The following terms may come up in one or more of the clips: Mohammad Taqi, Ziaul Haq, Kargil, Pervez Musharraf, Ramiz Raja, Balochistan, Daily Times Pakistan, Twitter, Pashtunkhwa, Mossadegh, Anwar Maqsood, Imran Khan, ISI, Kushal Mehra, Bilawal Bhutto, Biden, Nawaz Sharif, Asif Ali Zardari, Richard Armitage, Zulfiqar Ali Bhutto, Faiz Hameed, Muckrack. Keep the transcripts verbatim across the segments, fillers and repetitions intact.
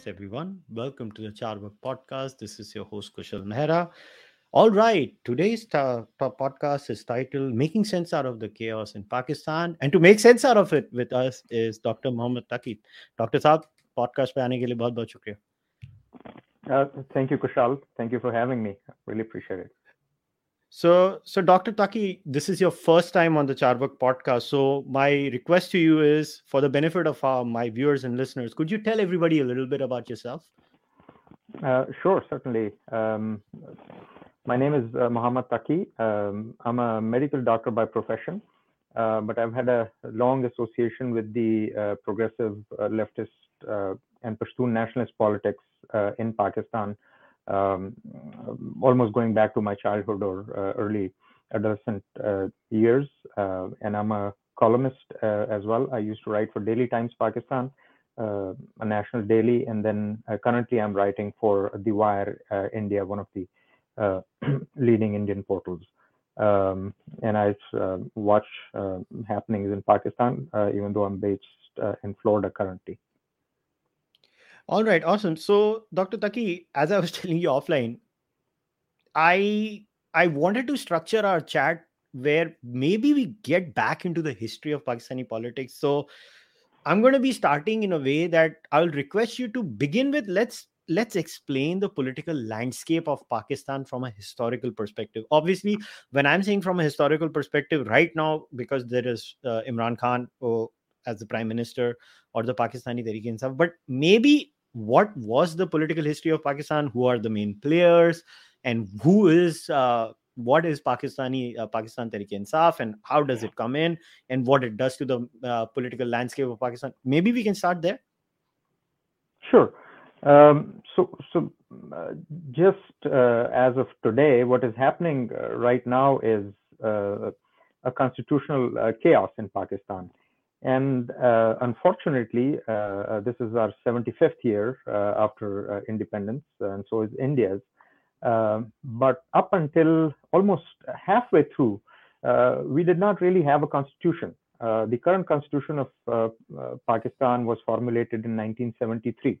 podcast, everyone. Welcome to the Cārvāka podcast. This is your host, Kushal Mehra. All right, today's ta- ta- podcast is titled Making Sense Out of the Chaos in Pakistan. And to make sense out of it with us is Doctor Mohammad Taqi. Doctor Saab, podcast pe aane ke liye bahut bahut shukriya. Thank you, Kushal. Thank you for having me. Really appreciate it. So, so Doctor Taqi, this is your first time on the Cārvāka podcast. So my request to you is, for the benefit of our, my viewers and listeners, could you tell everybody a little bit about yourself? Uh, sure, certainly. Um, my name is uh, Mohammad Taqi. Um, I'm a medical doctor by profession, uh, but I've had a long association with the uh, progressive uh, leftist uh, and Pashtun nationalist politics uh, in Pakistan. Um, almost going back to my childhood or uh, early adolescent uh, years. Uh, and I'm a columnist uh, as well. I used to write for Daily Times Pakistan, uh, a national daily. And then uh, currently I'm writing for The Wire uh, India, one of the uh, leading Indian portals. Um, and I uh, watch uh, happenings in Pakistan, uh, even though I'm based uh, in Florida currently. All right, awesome. So, Doctor Taqi, as I was telling you offline, I I wanted to structure our chat where maybe we get back into the history of Pakistani politics. So, I'm going to be starting in a way that I'll request you to begin with. Let's let's explain the political landscape of Pakistan from a historical perspective. Obviously, when I'm saying from a historical perspective, right now, because there is uh, Imran Khan oh, as the Prime Minister or the Pakistani Tehreek-e-Insaf, but maybe what was the political history of Pakistan? Who are the main players, and who is uh, what is Pakistani uh, Pakistan Tehreek-e-Insaf, and how does it come in, and what it does to the uh, political landscape of Pakistan? Maybe we can start there. Sure. Um, so, so uh, just uh, as of today, what is happening uh, right now is uh, a constitutional uh, chaos in Pakistan. And uh, unfortunately, uh, uh, this is our seventy-fifth year uh, after uh, independence, and so is India's. Uh, but up until almost halfway through, uh, we did not really have a constitution. Uh, the current constitution of uh, uh, Pakistan was formulated in nineteen seventy-three.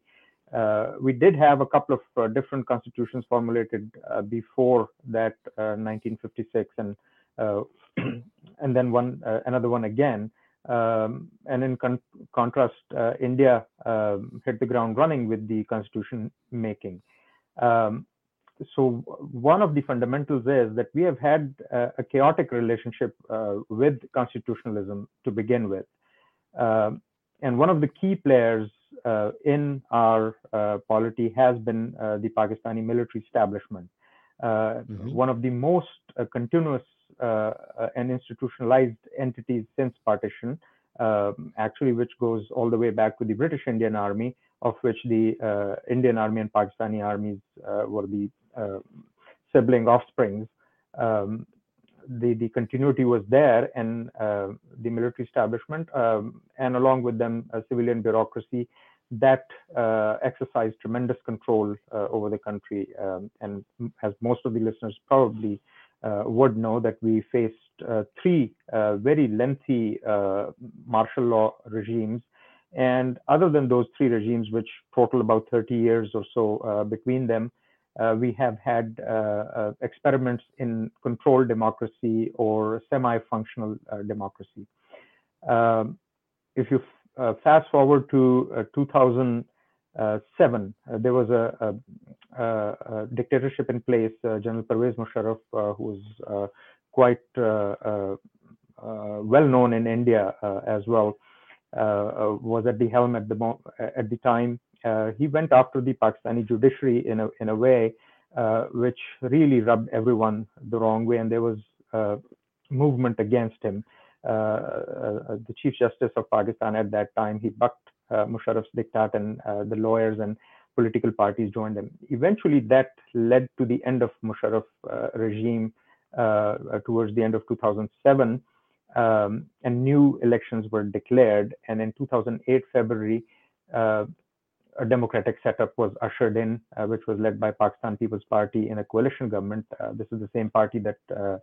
Uh, we did have a couple of uh, different constitutions formulated uh, before that, uh, nineteen fifty-six, and uh, and then one uh, another one again. Um, and in con- contrast, uh, India uh, hit the ground running with the constitution making. Um, so one of the fundamentals is that we have had uh, a chaotic relationship uh, with constitutionalism to begin with. Uh, and one of the key players uh, in our uh, polity has been uh, the Pakistani military establishment. Uh, mm-hmm. One of the most uh, continuous Uh, and institutionalized entities since partition, uh, actually, which goes all the way back to the British Indian Army, of which the uh, Indian Army and Pakistani armies uh, were the uh, sibling offsprings. Um, the, the continuity was there, and uh, the military establishment, um, and along with them, a civilian bureaucracy that uh, exercised tremendous control uh, over the country. Um, and as most of the listeners probably Uh, would know, that we faced uh, three uh, very lengthy uh, martial law regimes. And other than those three regimes, which total about thirty years or so uh, between them, uh, we have had uh, uh, experiments in controlled democracy or semi-functional uh, democracy. Um, if you f- uh, fast forward to uh, two thousand seven, uh, there was a, a, a, a dictatorship in place, uh, General Pervez Musharraf, uh, who was uh, quite uh, uh, uh, well known in India uh, as well, uh, uh, was at the helm at the mo- at the time. Uh, he went after the Pakistani judiciary in a in a way uh, which really rubbed everyone the wrong way, and there was uh, movement against him. Uh, uh, the Chief Justice of Pakistan at that time, he bucked Uh, Musharraf's diktat, and uh, the lawyers and political parties joined them. Eventually, that led to the end of Musharraf uh, regime uh, towards the end of two thousand seven, um, and new elections were declared. And in two thousand eight, February, uh, a democratic setup was ushered in, uh, which was led by Pakistan People's Party in a coalition government. Uh, this is the same party that uh,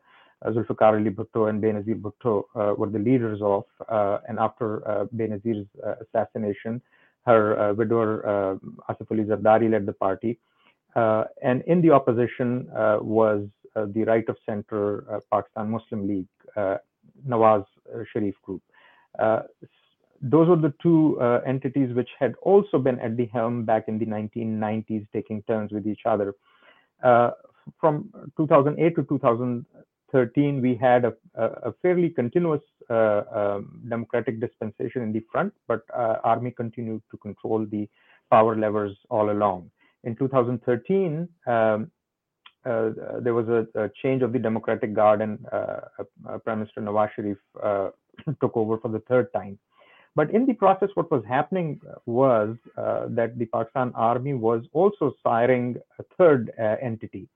Zulfiqar Ali Bhutto and Benazir Bhutto uh, were the leaders of, uh, and after uh, Benazir's uh, assassination, her uh, widower, uh, Asif Ali Zardari, led the party. Uh, and in the opposition uh, was uh, the right of center uh, Pakistan Muslim League, uh, Nawaz Sharif group. Uh, those were the two uh, entities which had also been at the helm back in the nineteen nineties, taking turns with each other. Uh, from two thousand eight to two thousand thirteen, we had a, a fairly continuous uh, uh, democratic dispensation in the front, but uh, army continued to control the power levers all along. In two thousand thirteen, um, uh, there was a, a change of the Democratic Guard, and uh, uh, Prime Minister Nawaz Sharif uh, took over for the third time. But in the process, what was happening was uh, that the Pakistan Army was also siring a third uh, entity.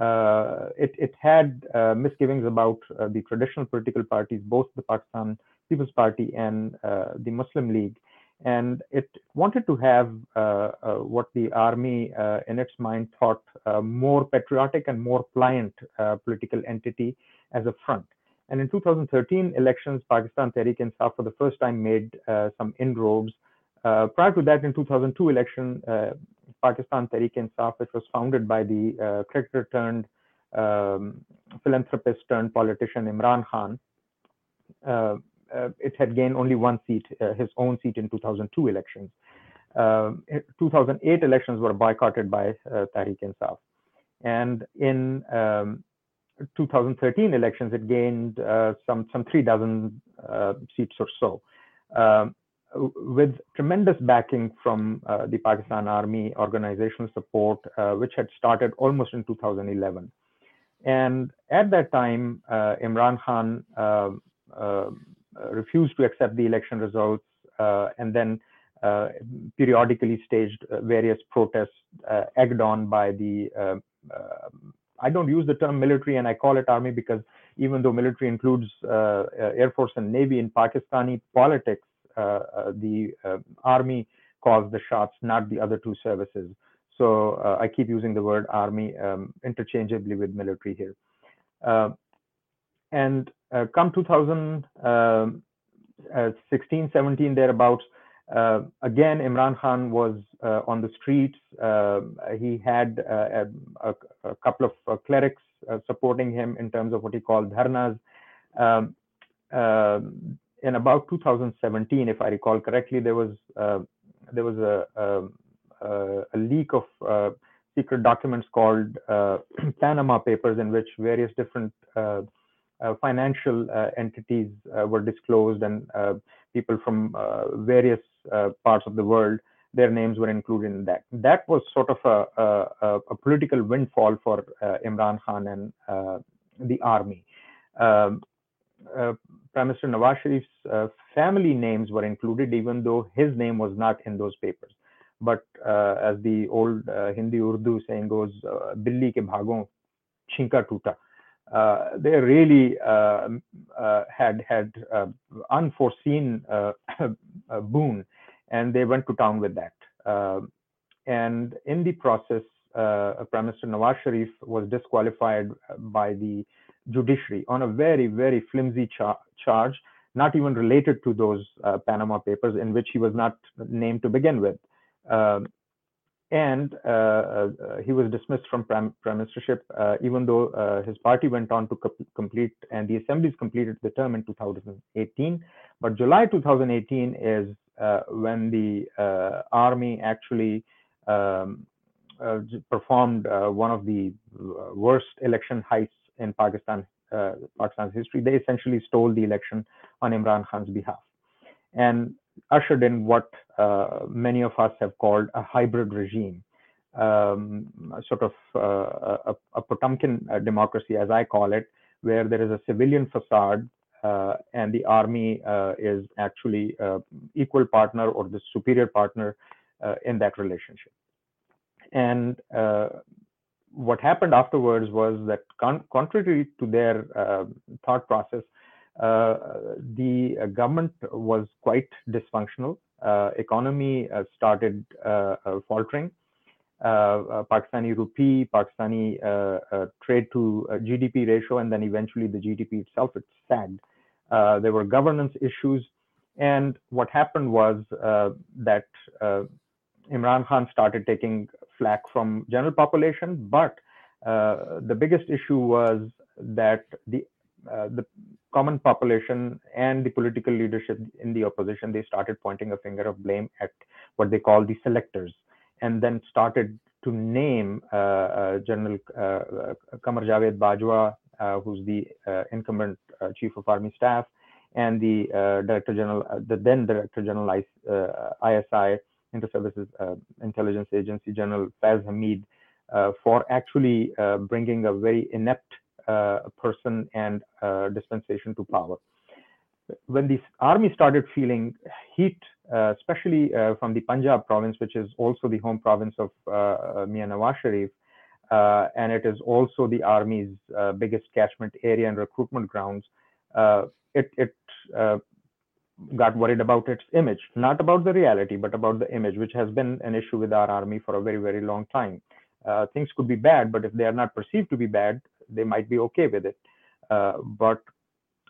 Uh, it, it had uh, misgivings about uh, the traditional political parties, both the Pakistan People's Party and uh, the Muslim League. And it wanted to have uh, uh, what the army uh, in its mind thought a more patriotic and more pliant uh, political entity as a front. And in two thousand thirteen elections, Pakistan Tehreek-e-Insaf for the first time made uh, some inroads. Uh, prior to that, in two thousand two election, uh, Pakistan Tehreek-e-Insaf, which was founded by the uh, cricketer turned um, philanthropist turned politician Imran Khan, uh, Uh, it had gained only one seat, uh, his own seat in two thousand two elections. Uh, two thousand eight elections were boycotted by uh, Tehreek-e-Insaf. And in um, two thousand thirteen elections, it gained uh, some, some three dozen uh, seats or so, uh, with tremendous backing from uh, the Pakistan Army, organizational support, uh, which had started almost in two thousand eleven. And at that time, uh, Imran Khan uh, uh, Uh, refused to accept the election results, uh, and then uh, periodically staged uh, various protests, uh, egged on by the, uh, uh, I don't use the term military and I call it army because even though military includes uh, uh, Air Force and Navy, in Pakistani politics, uh, uh, the uh, army calls the shots, not the other two services. So uh, I keep using the word army um, interchangeably with military here. Uh, and Uh, come two thousand sixteen seventeen, thereabouts, uh, again, Imran Khan was uh, on the streets. Uh, he had uh, a, a couple of uh, clerics uh, supporting him in terms of what he called dharnas. Um, uh, in about two thousand seventeen, if I recall correctly, there was uh, there was a, a, a leak of uh, secret documents called uh, Panama Papers, in which various different uh, Uh, financial uh, entities uh, were disclosed, and uh, people from uh, various uh, parts of the world, their names were included in that. That was sort of a, a, a political windfall for uh, Imran Khan and uh, the army. Um, uh, Prime Minister Nawaz Sharif's uh, family names were included, even though his name was not in those papers. But uh, as the old uh, Hindi Urdu saying goes, uh, Billi ke bhagon, chinka tuta. Uh, they really uh, uh, had had uh, unforeseen uh, a boon, and they went to town with that. Uh, and in the process, uh, Prime Minister Nawaz Sharif was disqualified by the judiciary on a very, very flimsy char charge, not even related to those uh, Panama Papers, in which he was not named to begin with. Uh, And uh, uh, he was dismissed from prime ministership, uh, even though uh, his party went on to complete, and the assemblies completed the term in two thousand eighteen. But July two thousand eighteen is uh, when the uh, army actually um, uh, performed uh, one of the worst election heists in Pakistan, uh, Pakistan's history. They essentially stole the election on Imran Khan's behalf and ushered in what uh, many of us have called a hybrid regime, um, a sort of uh, a, a Potemkin democracy, as I call it, where there is a civilian facade uh, and the army uh, is actually uh, equal partner or the superior partner uh, in that relationship. And uh, what happened afterwards was that, con contrary to their uh, thought process, Uh, the uh, government was quite dysfunctional. Uh, economy uh, started uh, uh, faltering. Uh, uh, Pakistani rupee, Pakistani uh, uh, trade to uh, G D P ratio, and then eventually the G D P itself, it sagged. Uh, there were governance issues. And what happened was uh, that uh, Imran Khan started taking flack from general population, but uh, the biggest issue was that the uh, the common population and the political leadership in the opposition, they started pointing a finger of blame at what they call the selectors, and then started to name uh, uh, General uh, Qamar Javed Bajwa, uh, who's the uh, incumbent uh, chief of army staff, and the uh, director general, uh, the then director general uh, I S I, Inter-Services uh, Intelligence Agency, General Faiz Hameed, uh, for actually uh, bringing a very inept uh, person and uh, dispensation to power. When the army started feeling heat, uh, especially uh, from the Punjab province, which is also the home province of uh, Mia Nawaz Sharif, uh, and it is also the army's uh, biggest catchment area and recruitment grounds, uh, it, it uh, got worried about its image, not about the reality, but about the image, which has been an issue with our army for a very, very long time. Uh, things could be bad, but if they are not perceived to be bad, they might be okay with it. Uh, but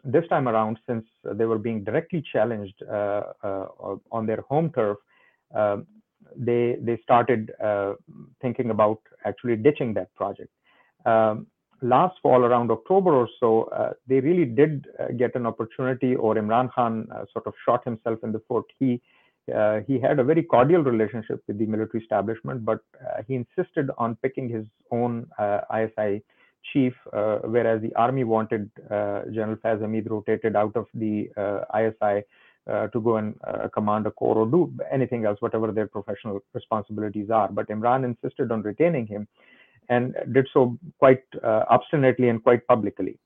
this time around, since they were being directly challenged uh, uh, on their home turf, uh, they they started uh, thinking about actually ditching that project. Um, last fall, around October or so, uh, they really did uh, get an opportunity, or Imran Khan uh, sort of shot himself in the foot. He uh, he had a very cordial relationship with the military establishment, but uh, he insisted on picking his own uh, I S I chief, uh, whereas the army wanted uh, General Faiz Hameed rotated out of the uh, I S I uh, to go and uh, command a corps or do anything else, whatever their professional responsibilities are. But Imran insisted on retaining him and did so quite uh, obstinately and quite publicly.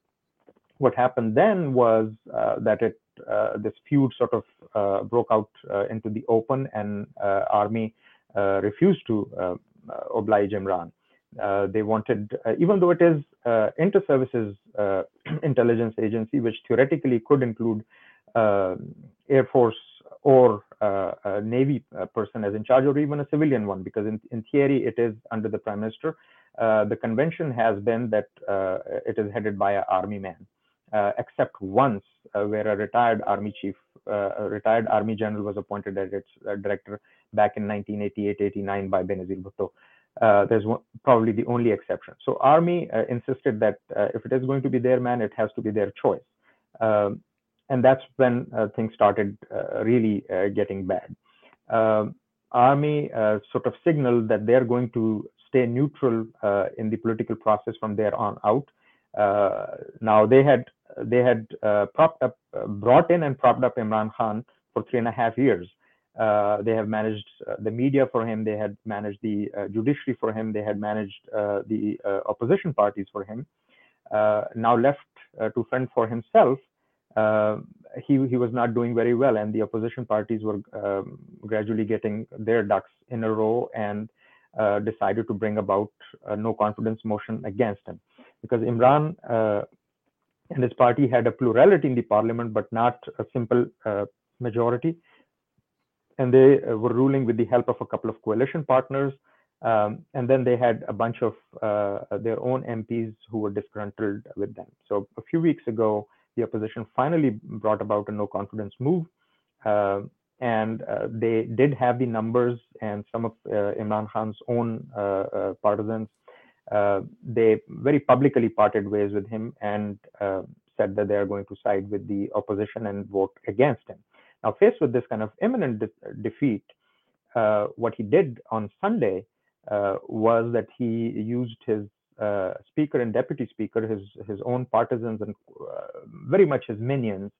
What happened then was uh, that it uh, this feud sort of uh, broke out uh, into the open, and uh, army uh, refused to uh, oblige Imran. Uh, they wanted, uh, even though it is uh, inter-services uh, intelligence agency, which theoretically could include uh, Air Force or uh, a Navy person as in charge, or even a civilian one, because in, in theory, it is under the Prime Minister. Uh, the convention has been that uh, it is headed by an army man, uh, except once uh, where a retired army chief, uh, a retired army general was appointed as its uh, director back in nineteen eighty-eight eighty-nine by Benazir Bhutto. Uh, there's one, probably the only exception. So army uh, insisted that uh, if it is going to be their man, it has to be their choice. Um, and that's when uh, things started uh, really uh, getting bad. Uh, army uh, sort of signaled that they're going to stay neutral uh, in the political process from there on out. Uh, now they had they had uh, propped up, uh, brought in and propped up Imran Khan for three and a half years. Uh, they have managed uh, the media for him. They had managed the uh, judiciary for him. They had managed uh, the uh, opposition parties for him. Uh, now left uh, to fend for himself, uh, he he was not doing very well, and the opposition parties were um, gradually getting their ducks in a row, and uh, decided to bring about a no confidence motion against him, because Imran uh, and his party had a plurality in the parliament, but not a simple uh, majority. And they were ruling with the help of a couple of coalition partners. Um, and then they had a bunch of uh, their own M Ps who were disgruntled with them. So a few weeks ago, the opposition finally brought about a no confidence move. Uh, and uh, they did have the numbers, and some of uh, Imran Khan's own uh, uh, partisans, uh, they very publicly parted ways with him and uh, said that they are going to side with the opposition and vote against him. Now, faced with this kind of imminent de- defeat, uh, what he did on Sunday uh, was that he used his uh, speaker and deputy speaker, his his own partisans and uh, very much his minions,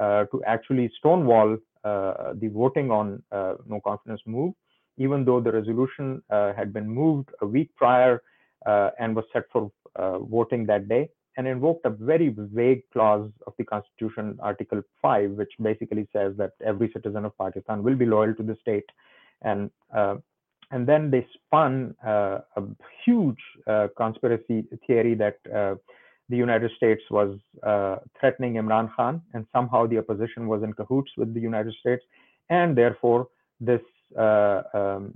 uh, to actually stonewall uh, the voting on uh, no confidence move, even though the resolution uh, had been moved a week prior uh, and was set for uh, voting that day, and invoked a very vague clause of the Constitution, Article five, which basically says that every citizen of Pakistan will be loyal to the state. And uh, and then they spun uh, a huge uh, conspiracy theory that uh, the United States was uh, threatening Imran Khan, and somehow the opposition was in cahoots with the United States, and therefore this uh, um,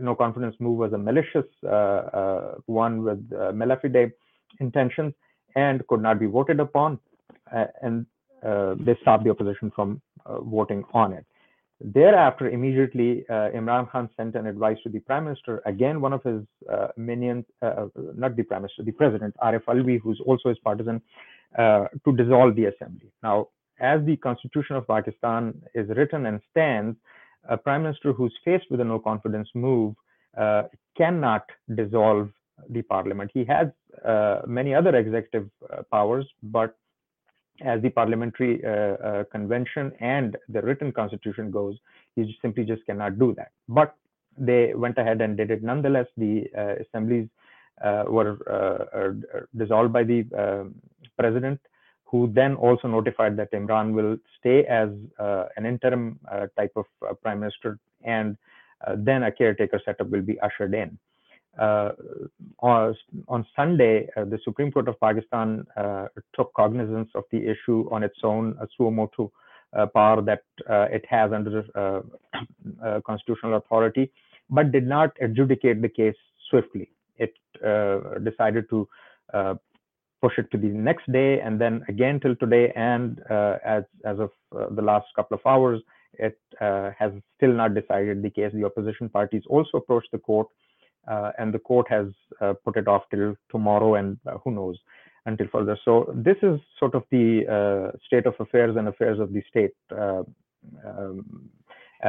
no confidence move was a malicious uh, uh, one with uh, malafide intentions, and could not be voted upon, uh, and uh, they stopped the opposition from uh, voting on it. Thereafter, immediately, uh, Imran Khan sent an advice to the Prime Minister. Again, one of his uh, minions, uh, not the Prime Minister, the President, Arif Alvi, who's also his partisan, uh, to dissolve the assembly. Now, as the Constitution of Pakistan is written and stands, a Prime Minister who's faced with a no-confidence move uh, cannot dissolve the Parliament. He has uh, many other executive uh, powers, but as the parliamentary uh, uh, convention and the written constitution goes, he simply just cannot do that. But they went ahead and did it nonetheless. The uh, assemblies uh, were uh, uh, dissolved by the uh, president, who then also notified that Imran will stay as uh, an interim uh, type of uh, prime minister, and uh, then a caretaker setup will be ushered in. Uh, on, on Sunday, uh, the Supreme Court of Pakistan uh, took cognizance of the issue on its own uh, suo motu uh, power that uh, it has under uh, uh, constitutional authority, but did not adjudicate the case swiftly. It uh, decided to uh, push it to the next day, and then again till today, and uh, as, as of uh, the last couple of hours, it uh, has still not decided the case. The opposition parties also approached the court, Uh, and the court has uh, put it off till tomorrow, and uh, who knows until further. So this is sort of the uh, state of affairs and affairs of the state uh, um,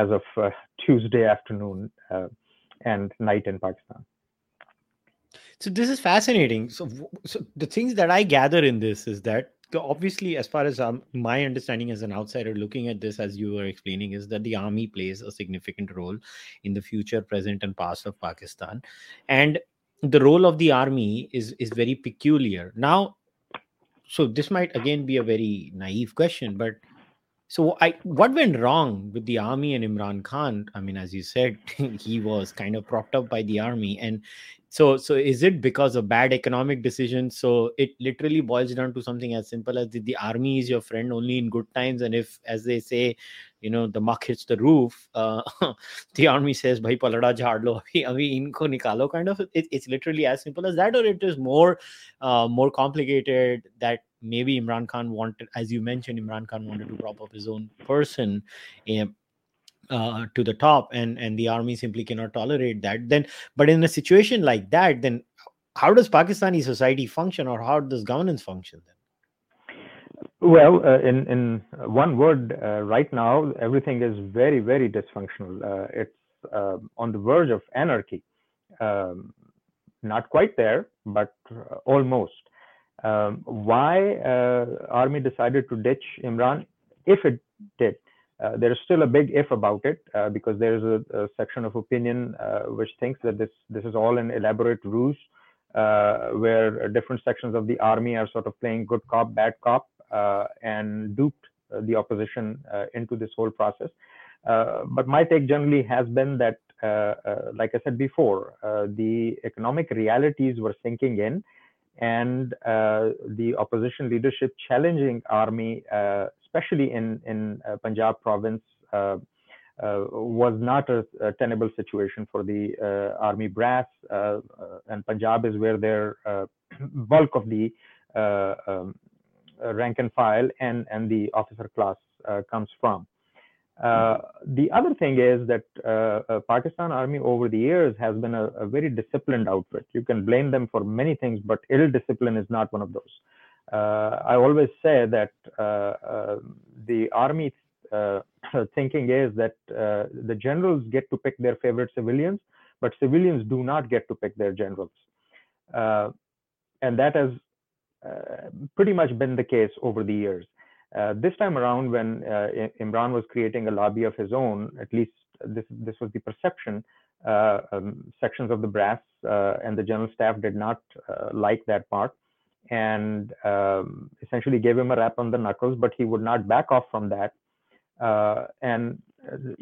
as of uh, Tuesday afternoon uh, and night in Pakistan. So this is fascinating. So, so the things that I gather in this is that obviously, as far as um, my understanding as an outsider looking at this, as you were explaining, is that the army plays a significant role in the future, present and past of Pakistan. And the role of the army is, is very peculiar. Now, so this might again be a very naive question, but so I, what went wrong with the army and Imran Khan? I mean, as you said, he was kind of propped up by the army, and So, so is it because of bad economic decisions? So it literally boils down to something as simple as the, the army is your friend only in good times. And if, as they say, you know, the muck hits the roof, uh, the army says, bhai palada jhaad lo, abhi, abhi inko nikalo, kind of, it, it's literally as simple as that, or it is more, uh, more complicated that maybe Imran Khan wanted, as you mentioned, Imran Khan wanted to prop up his own person in, Uh, to the top, and and the army simply cannot tolerate that. Then, but in a situation like that, then how does Pakistani society function, or how does governance function then? Well, uh, in in one word, uh, right now everything is very very dysfunctional. Uh, it's uh, on the verge of anarchy. Um, not quite there, but almost. Um, why uh, army decided to ditch Imran, if it did? Uh, there is still a big if about it, uh, because there is a, a section of opinion uh, which thinks that this this is all an elaborate ruse, uh, where different sections of the army are sort of playing good cop, bad cop, uh, and duped the opposition uh, into this whole process. Uh, but my take generally has been that, uh, uh, like I said before, uh, the economic realities were sinking in, and uh, the opposition leadership challenging army, uh, especially in, in uh, Punjab province, uh, uh, was not a, a tenable situation for the uh, army brass. Uh, uh, and Punjab is where their uh, bulk of the uh, um, rank and file and, and the officer class uh, comes from. Uh, the other thing is that uh, uh, Pakistan Army over the years has been a, a very disciplined outfit. You can blame them for many things, but ill discipline is not one of those. Uh, I always say that uh, uh, the army uh, thinking is that uh, the generals get to pick their favorite civilians, but civilians do not get to pick their generals. Uh, and that has uh, pretty much been the case over the years. Uh, this time around, when uh, Imran was creating a lobby of his own, at least this this was the perception, uh, um, sections of the brass uh, and the general staff did not uh, like that part, and um, essentially gave him a rap on the knuckles, but he would not back off from that. Uh, and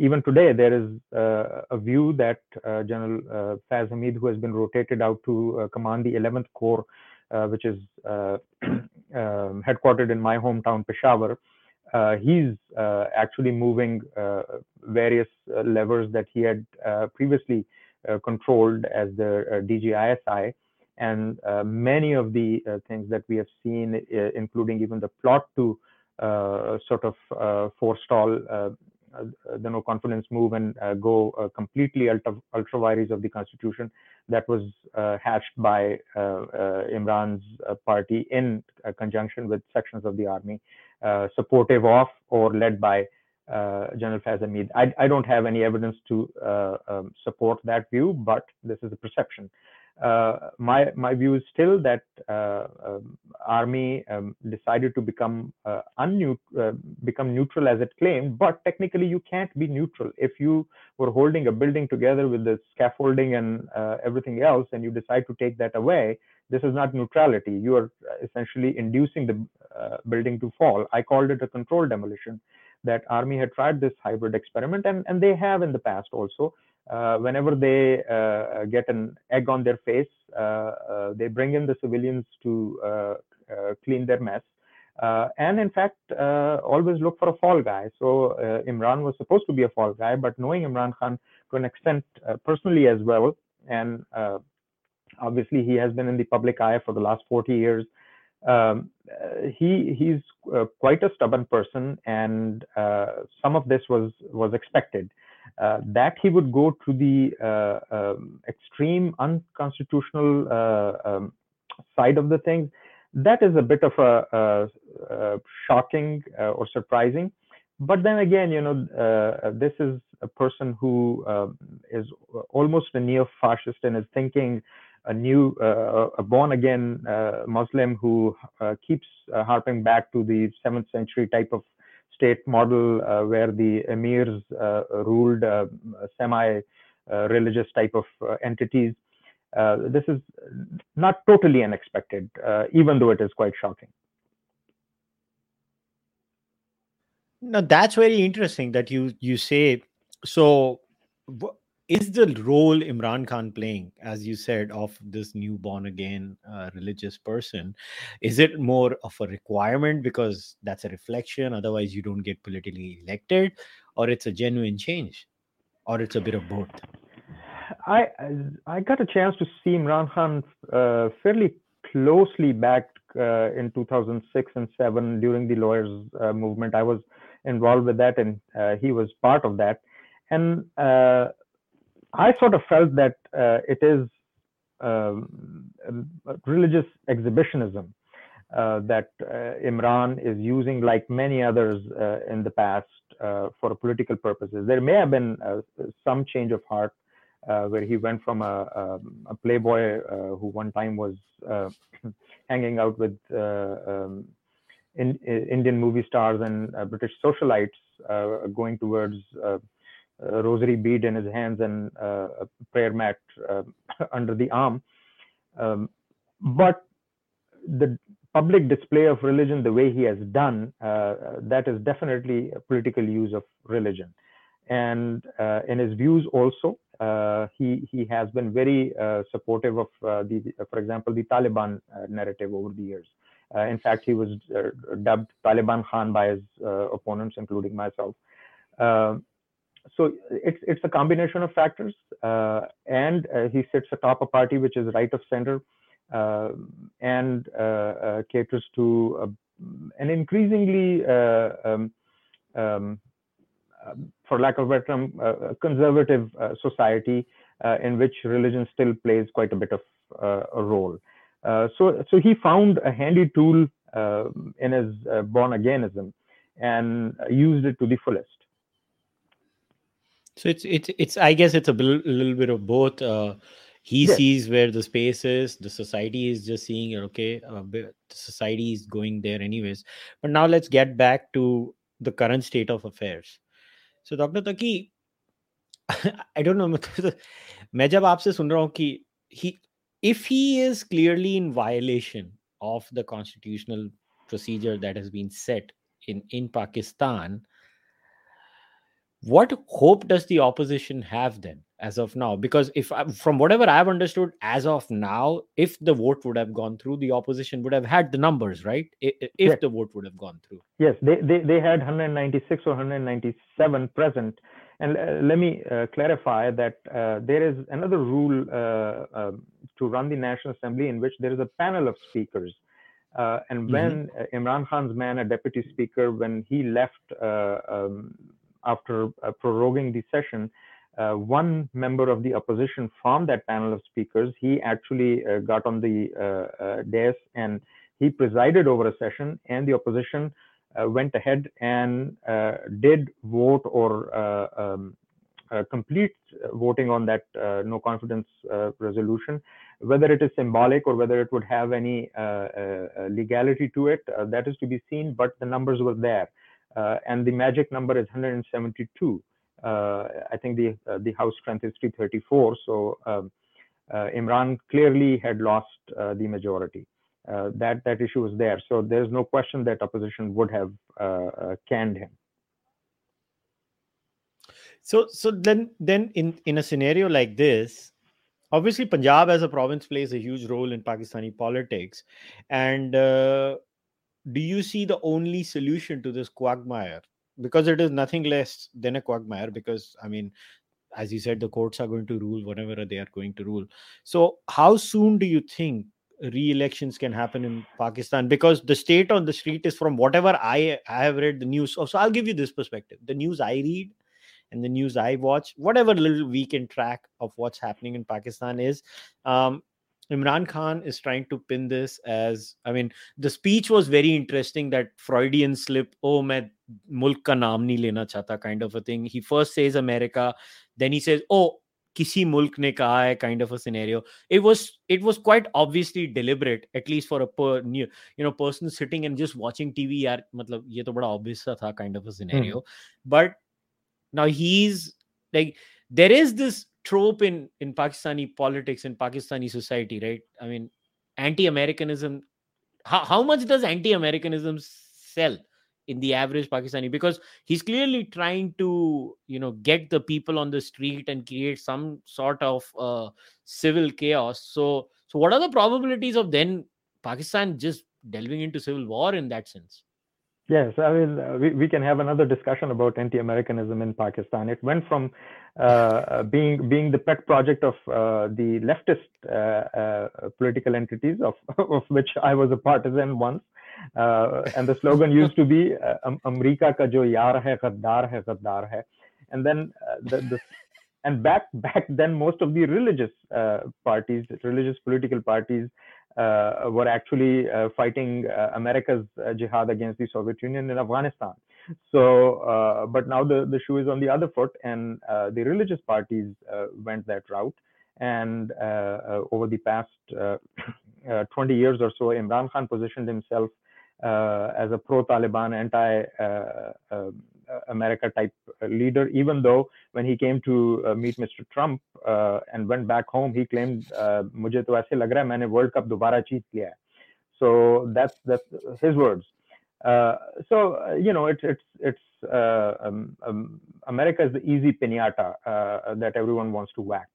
even today, there is uh, a view that uh, General uh, Faiz Hameed, who has been rotated out to uh, command the eleventh Corps, Uh, which is uh, um, headquartered in my hometown, Peshawar, uh, he's uh, actually moving uh, various uh, levers that he had uh, previously uh, controlled as the uh, D G I S I. And uh, many of the uh, things that we have seen, uh, including even the plot to uh, sort of uh, forestall uh, the no confidence move and uh, go uh, completely ultra ultra-vires of the constitution that was uh, hatched by uh, uh, Imran's uh, party in uh, conjunction with sections of the army, uh, supportive of or led by uh, General Faiz Hameed. I, I don't have any evidence to uh, um, support that view, but this is a perception. Uh, my my view is still that uh, um, army um, decided to become uh, unneut uh, become neutral as it claimed, but technically you can't be neutral if you were holding a building together with the scaffolding and uh, everything else, and you decide to take that away. This is not neutrality. You are essentially inducing the uh, building to fall. I called it a controlled demolition. That army had tried this hybrid experiment, and and they have in the past also. Uh, whenever they uh, get an egg on their face, uh, uh, they bring in the civilians to uh, uh, clean their mess, uh, and in fact, uh, always look for a fall guy. So uh, Imran was supposed to be a fall guy, but knowing Imran Khan to an extent uh, personally as well, and uh, obviously he has been in the public eye for the last forty years. Um, he he's uh, quite a stubborn person, and uh, some of this was was expected. Uh, that he would go to the uh, um, extreme unconstitutional uh, um, side of the thing, that is a bit of a, a, a shocking uh, or surprising. But then again, you know, uh, this is a person who uh, is almost a neo-fascist and is thinking, a new, uh, a born-again uh, Muslim who uh, keeps uh, harping back to the seventh century type of state model uh, where the emirs uh, ruled uh, semi-religious type of uh, entities. Uh, this is not totally unexpected, uh, even though it is quite shocking. Now, that's very interesting that you, you say. So is the role Imran Khan playing, as you said, of this new born-again uh, religious person, is it more of a requirement because that's a reflection, otherwise you don't get politically elected, or it's a genuine change, or it's a bit of both? I I got a chance to see Imran Khan uh, fairly closely back uh, in two thousand six and seven during the lawyers uh, movement. I was involved with that, and uh, he was part of that. And uh, I sort of felt that uh, it is uh, religious exhibitionism uh, that uh, Imran is using, like many others uh, in the past, uh, for political purposes. There may have been uh, some change of heart uh, where he went from a, a, a playboy uh, who one time was uh, hanging out with uh, um, in, in Indian movie stars and uh, British socialites, uh, going towards uh, a rosary bead in his hands and uh, a prayer mat uh, under the arm. Um, but the public display of religion, the way he has done, uh, that is definitely a political use of religion. And uh, in his views also, uh, he, he has been very uh, supportive of, uh, the, for example, the Taliban uh, narrative over the years. Uh, in fact, he was uh, dubbed Taliban Khan by his uh, opponents, including myself. Uh, So it's it's a combination of factors, uh, and uh, he sits atop a party which is right of center, uh, and uh, uh, caters to uh, an increasingly, uh, um, um, for lack of a better term, uh, conservative uh, society uh, in which religion still plays quite a bit of uh, a role. Uh, so so he found a handy tool uh, in his uh, born-againism and used it to the fullest. So it's it's it's I guess it's a bl- little bit of both. Uh, he yes. sees where the space is. The society is just seeing it. Okay, uh, the society is going there anyways. But now let's get back to the current state of affairs. So Doctor Taqi, I don't know. मैं जब आपसे सुन रहा हूँ कि he if he is clearly in violation of the constitutional procedure that has been set in in Pakistan, what hope does the opposition have then as of now? Because if I, from whatever I've understood as of now, if the vote would have gone through, the opposition would have had the numbers, right? If yes. the vote would have gone through. Yes, they, they, they had one hundred ninety-six or one hundred ninety-seven present. And uh, let me uh, clarify that uh, there is another rule uh, uh, to run the National Assembly in which there is a panel of speakers. Uh, and when mm-hmm. Imran Khan's man, a deputy speaker, when he left uh, um, after uh, proroguing the session, uh, one member of the opposition from that panel of speakers, he actually uh, got on the uh, uh, dais and he presided over a session, and the opposition uh, went ahead and uh, did vote or uh, um, uh, complete voting on that uh, no confidence uh, resolution. Whether it is symbolic or whether it would have any uh, uh, legality to it, uh, that is to be seen, but the numbers were there. Uh, and the magic number is one hundred seventy-two. Uh, I think the uh, the house strength is three thirty-four. So um, uh, Imran clearly had lost uh, the majority. Uh, that that issue was there. So there's no question that opposition would have uh, uh, canned him. So so then then in, in a scenario like this, obviously Punjab as a province plays a huge role in Pakistani politics. And uh, do you see the only solution to this quagmire? Because it is nothing less than a quagmire, because, I mean, as you said, the courts are going to rule whatever they are going to rule. So how soon do you think re-elections can happen in Pakistan? Because the state on the street is, from whatever I, I have read the news. So I'll give you this perspective. The news I read and the news I watch, whatever little weekend track of what's happening in Pakistan is, um, Imran Khan is trying to pin this as, I mean, the speech was very interesting, that Freudian slip, oh, main mulk ka naam nahi lena chahta, kind of a thing. He first says America, then he says, oh, kisi mulk ne kaha hai, kind of a scenario. It was it was quite obviously deliberate, at least for a per, you know person sitting and just watching T V. Yaar, matlab, ye to bada obvious tha, kind of a scenario. Mm-hmm. But now he's like, there is this trope in, in Pakistani politics and Pakistani society, right? I mean, anti-Americanism, how, how much does anti-Americanism sell in the average Pakistani? Because he's clearly trying to, you know, get the people on the street and create some sort of uh, civil chaos. So, so what are the probabilities of then Pakistan just delving into civil war in that sense? Yes, I mean, uh, we, we can have another discussion about anti-Americanism in Pakistan. It went from uh, being being the pet project of uh, the leftist uh, uh, political entities, of, of which I was a partisan once. Uh, and the slogan used to be, uh, Amerika ka jo yaar hai, gaddar hai, gaddar hai. And then uh, the, the and back back then, most of the religious uh, parties, religious political parties, Uh, were actually uh, fighting uh, America's uh, jihad against the Soviet Union in Afghanistan. So, uh, but now the, the shoe is on the other foot, and uh, the religious parties uh, went that route. And uh, uh, over the past uh, uh, twenty years or so, Imran Khan positioned himself uh, as a pro-Taliban, anti-America uh, uh, type leader, even though when he came to uh, meet Mister Trump uh, and went back home, he claimed, "Mujhe to aise lag raha hai, maine World Cup dobara jeet liya." So that's that's his words. Uh, so uh, you know, it's it's it's uh, um, um, America is the easy piñata uh, that everyone wants to whack.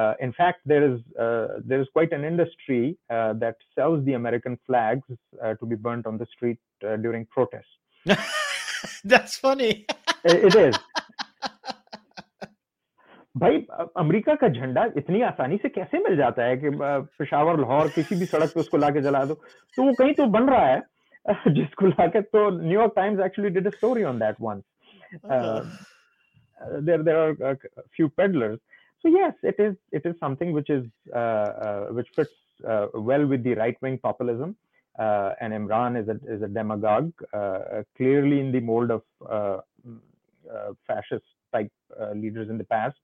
Uh, in fact, there is uh, there is quite an industry uh, that sells the American flags uh, to be burnt on the street uh, during protests. That's funny. It, it is. भाई America का झंडा इतनी आसानी से कैसे मिल जाता है कि पेशावर लाहौर किसी भी सड़क पे उसको लाके जला दो, तो वो कहीं तो बन रहा है जिसको लाके, तो New York Times actually did a story on that once. There there are few peddlers. So yes, it is it is something which is uh, uh, which fits uh, well with the right-wing populism, uh, and Imran is a is a demagogue, uh, clearly in the mold of uh, uh, fascist-type uh, leaders in the past.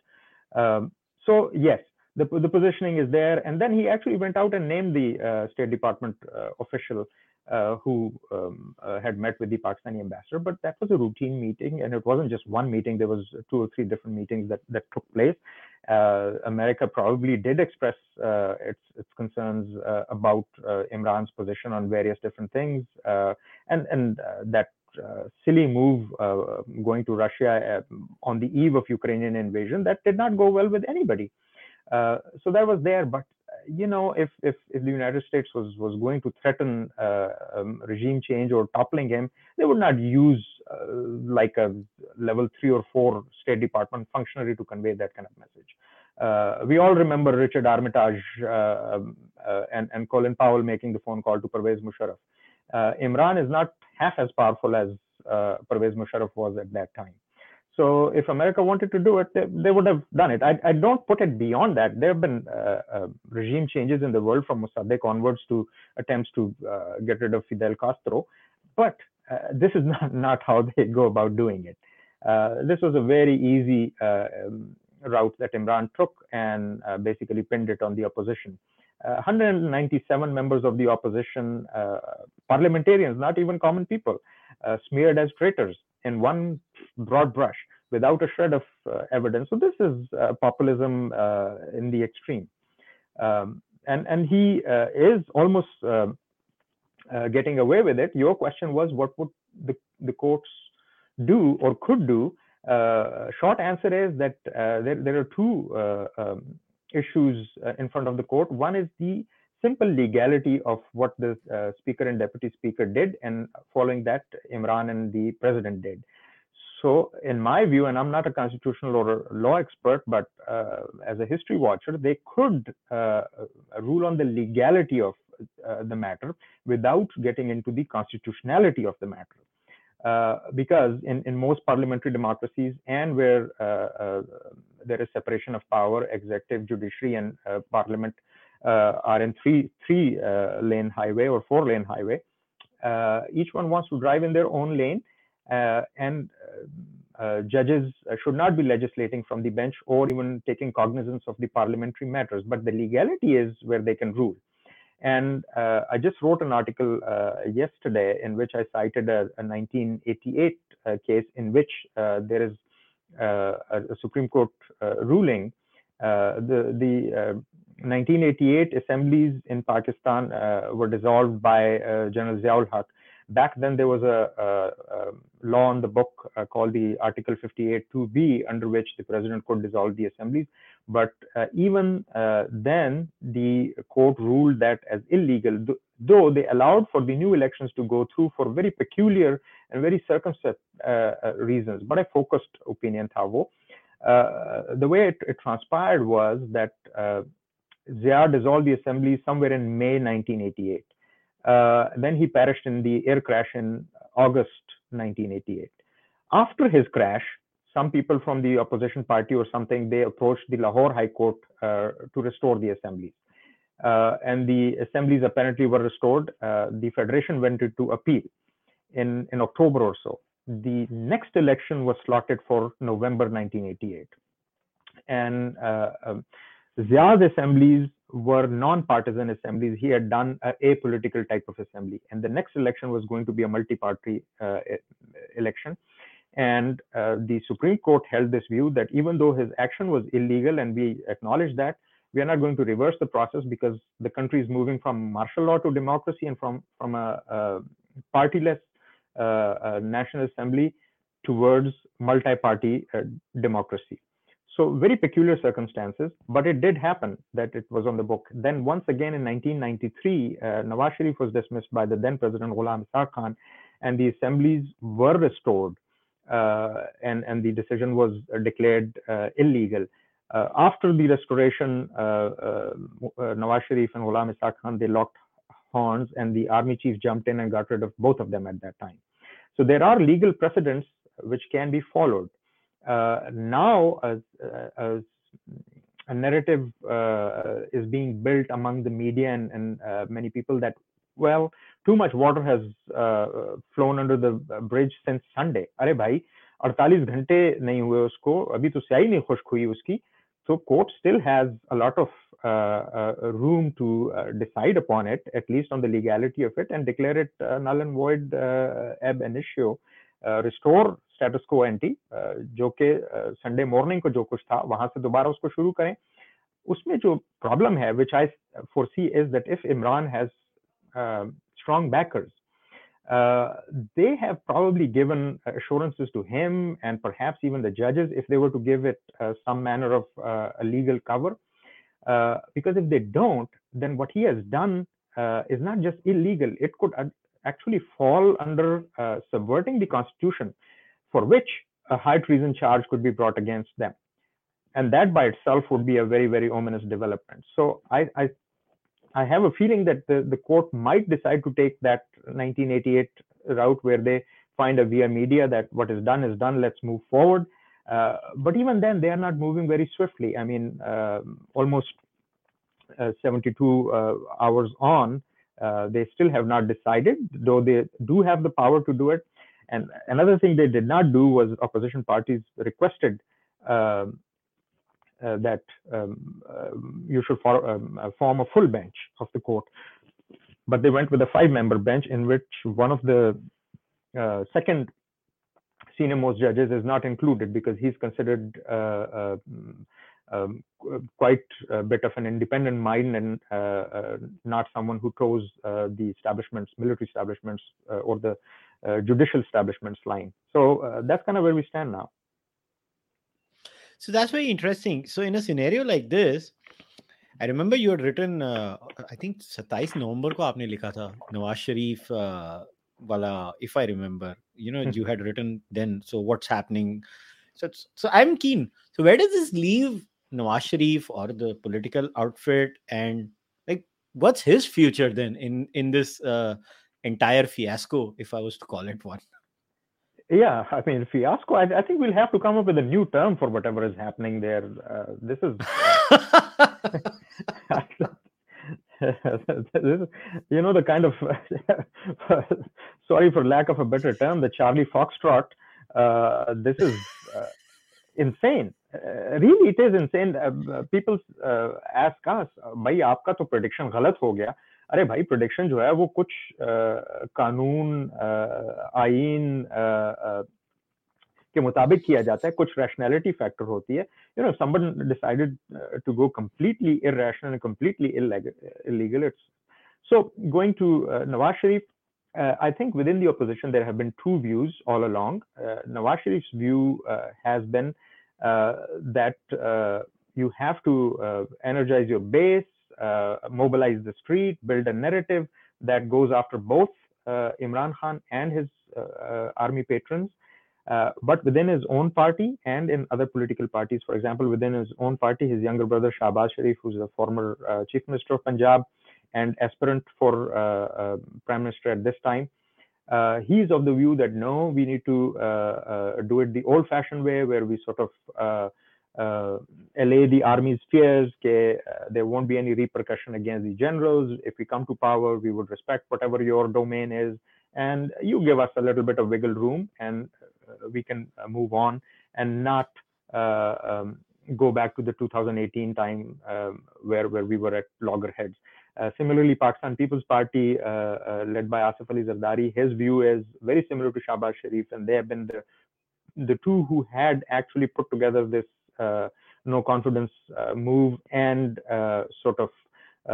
Um, so yes, the the positioning is there, and then he actually went out and named the uh, State Department uh, official uh, who um, uh, had met with the Pakistani ambassador, but that was a routine meeting, and it wasn't just one meeting. There was two or three different meetings that that took place. Uh, America probably did express uh, its its concerns uh, about uh, Imran's position on various different things, uh, and and uh, that uh, silly move uh, going to Russia uh, on the eve of Ukrainian invasion, that did not go well with anybody. Uh, so that was there, but you know, if if, if the United States was was going to threaten uh, um, regime change or toppling him, they would not use uh, like a level three or four State Department functionary to convey that kind of message. Uh, we all remember Richard Armitage uh, uh, and and Colin Powell making the phone call to Pervez Musharraf. uh, Imran is not half as powerful as uh, Pervez Musharraf was at that time. So if America wanted to do it, they, they would have done it. I, I don't put it beyond that. There have been uh, uh, regime changes in the world from Mossadegh onwards to attempts to uh, get rid of Fidel Castro. But uh, this is not, not how they go about doing it. Uh, this was a very easy uh, um, route that Imran took, and uh, basically pinned it on the opposition. Uh, one hundred ninety-seven members of the opposition, uh, parliamentarians, not even common people, uh, smeared as traitors in one broad brush without a shred of uh, evidence. So this is uh, populism uh, in the extreme. Um, and, and he uh, is almost uh, uh, getting away with it. Your question was, what would the, the courts do or could do? Uh, short answer is that uh, there, there are two uh, um, issues uh, in front of the court. One is the simple legality of what the uh, Speaker and Deputy Speaker did, and following that, Imran and the President did. So in my view, and I'm not a constitutional or law expert, but uh, as a history watcher, they could uh, rule on the legality of uh, the matter without getting into the constitutionality of the matter. Uh, because in, in most parliamentary democracies, and where uh, uh, there is separation of power, executive, judiciary, and uh, parliament uh, are in three three uh, lane highway or four lane highway, uh, each one wants to drive in their own lane, uh, and uh, judges should not be legislating from the bench or even taking cognizance of the parliamentary matters. But the legality is where they can rule. And uh, I just wrote an article uh, yesterday in which I cited a, a nineteen eighty-eight uh, case in which uh, there is uh, a Supreme Court uh, ruling. Uh, the the uh, nineteen eighty-eight assemblies in Pakistan uh, were dissolved by uh, General Ziaul Haq. Back then, there was a, a, a law on the book uh, called the Article fifty-eight two B, under which the president could dissolve the assemblies. But uh, even uh, then, the court ruled that as illegal, th though they allowed for the new elections to go through for very peculiar and very circumspect uh, uh, reasons. But a focused opinion tha wo. Uh, the way it, it transpired was that uh, Zia dissolved the assembly somewhere in May nineteen eighty-eight. Uh, then he perished in the air crash in August nineteen eighty-eight. After his crash, some people from the opposition party or something, they approached the Lahore High Court uh, to restore the assemblies. Uh, and the assemblies apparently were restored. Uh, the Federation went into appeal in, in October or so. The next election was slotted for November nineteen eighty-eight. And uh, um, Zia's assemblies were non-partisan assemblies. He had done a apolitical type of assembly, and the next election was going to be a multi-party uh, election. And uh, the Supreme Court held this view that even though his action was illegal, and we acknowledge that, we are not going to reverse the process because the country is moving from martial law to democracy, and from from a, a partyless uh, a national assembly towards multi-party uh, democracy. So very peculiar circumstances, but it did happen that it was on the book. Then once again in nineteen ninety-three, uh, Nawaz Sharif was dismissed by the then President Ghulam Ishaq Khan, and the assemblies were restored, uh, and, and the decision was declared uh, illegal. Uh, after the restoration, uh, uh, Nawaz Sharif and Ghulam Ishaq Khan, they locked horns, and the army chief jumped in and got rid of both of them at that time. So there are legal precedents which can be followed. Uh, now as, as a narrative uh, is being built among the media and, and uh, many people that, well, too much water has uh, flown under the bridge since Sunday. Arey bhai, forty-eight ghante nahi hue usko, abhi to syai nahi khushk hui uski. So court still has a lot of uh, uh, room to uh, decide upon it, at least on the legality of it, and declare it uh, null and void uh, ab initio. Uh, restore status quo ante, uh, जो के uh, Sunday morning को जो कुछ था वहां से दोबारा उसको शुरू करें. उसमें जो problem है, which I foresee, is that if Imran has uh, strong backers, uh, they have probably given assurances to him and perhaps even the judges, if they were to give it uh, some manner of uh, a legal cover, uh, because if they don't, then what he has done uh, is not just illegal, it could actually fall under uh, subverting the constitution, for which a high treason charge could be brought against them. And that by itself would be a very, very ominous development. So I, I I have a feeling that the, the court might decide to take that nineteen eighty-eight route where they find a via media that what is done is done, let's move forward. Uh, but even then, they are not moving very swiftly. I mean, uh, almost uh, seventy-two uh, hours on, uh, they still have not decided, though they do have the power to do it. And another thing they did not do was opposition parties requested uh, Uh, that um, uh, you should for, um, uh, form a full bench of the court. But they went with a five-member bench in which one of the uh, second senior-most judges is not included because he's considered uh, uh, um, quite a bit of an independent mind and uh, uh, not someone who toes uh, the establishments, military establishments uh, or the uh, judicial establishments line. So uh, that's kind of where we stand now. So that's very interesting. So in a scenario like this, I remember you had written, uh, I think twenty-seven November ko aapne likha tha, Nawaz Sharif uh, wala, if I remember, you know, you had written then, so what's happening? So, so I'm keen. So where does this leave Nawaz Sharif or the political outfit, and like, what's his future then in, in this uh, entire fiasco, if I was to call it one? Yeah, I mean, fiasco, I, I think we'll have to come up with a new term for whatever is happening there. Uh, this is, uh, this is, you know, the kind of, sorry for lack of a better term, the Charlie Foxtrot. Uh, this is uh, insane. Uh, really, it is insane. Uh, people uh, ask us, bhai, aapka to prediction galat ho gaya. अरे भाई prediction जो है वो कुछ आ, कानून आ, आईन आ, आ, के मुताबिक किया जाता है कुछ रैशनैलिटी फैक्टर होती है you know someone decided to go completely irrational and completely illegal it's so going to Nawaz Sharif I think within the opposition there have been two views all along Nawaz Sharif's view has been that you have to energise your base Uh, mobilize the street, build a narrative that goes after both uh, Imran Khan and his uh, uh, army patrons, uh, but within his own party and in other political parties. For example, within his own party, his younger brother Shahbaz Sharif, who's the former uh, Chief Minister of Punjab and aspirant for uh, uh, Prime Minister at this time, uh, he's of the view that no, we need to uh, uh, do it the old-fashioned way, where we sort of uh, Uh, allay the army's fears that uh, there won't be any repercussion against the generals. If we come to power, we would respect whatever your domain is, and you give us a little bit of wiggle room, and uh, we can uh, move on and not uh, um, go back to the two thousand eighteen time um, where where we were at loggerheads. Uh, similarly, Pakistan People's Party, uh, uh, led by Asif Ali Zardari, his view is very similar to Shahbaz Sharif, and they have been the the two who had actually put together this Uh, no confidence uh, move and uh, sort of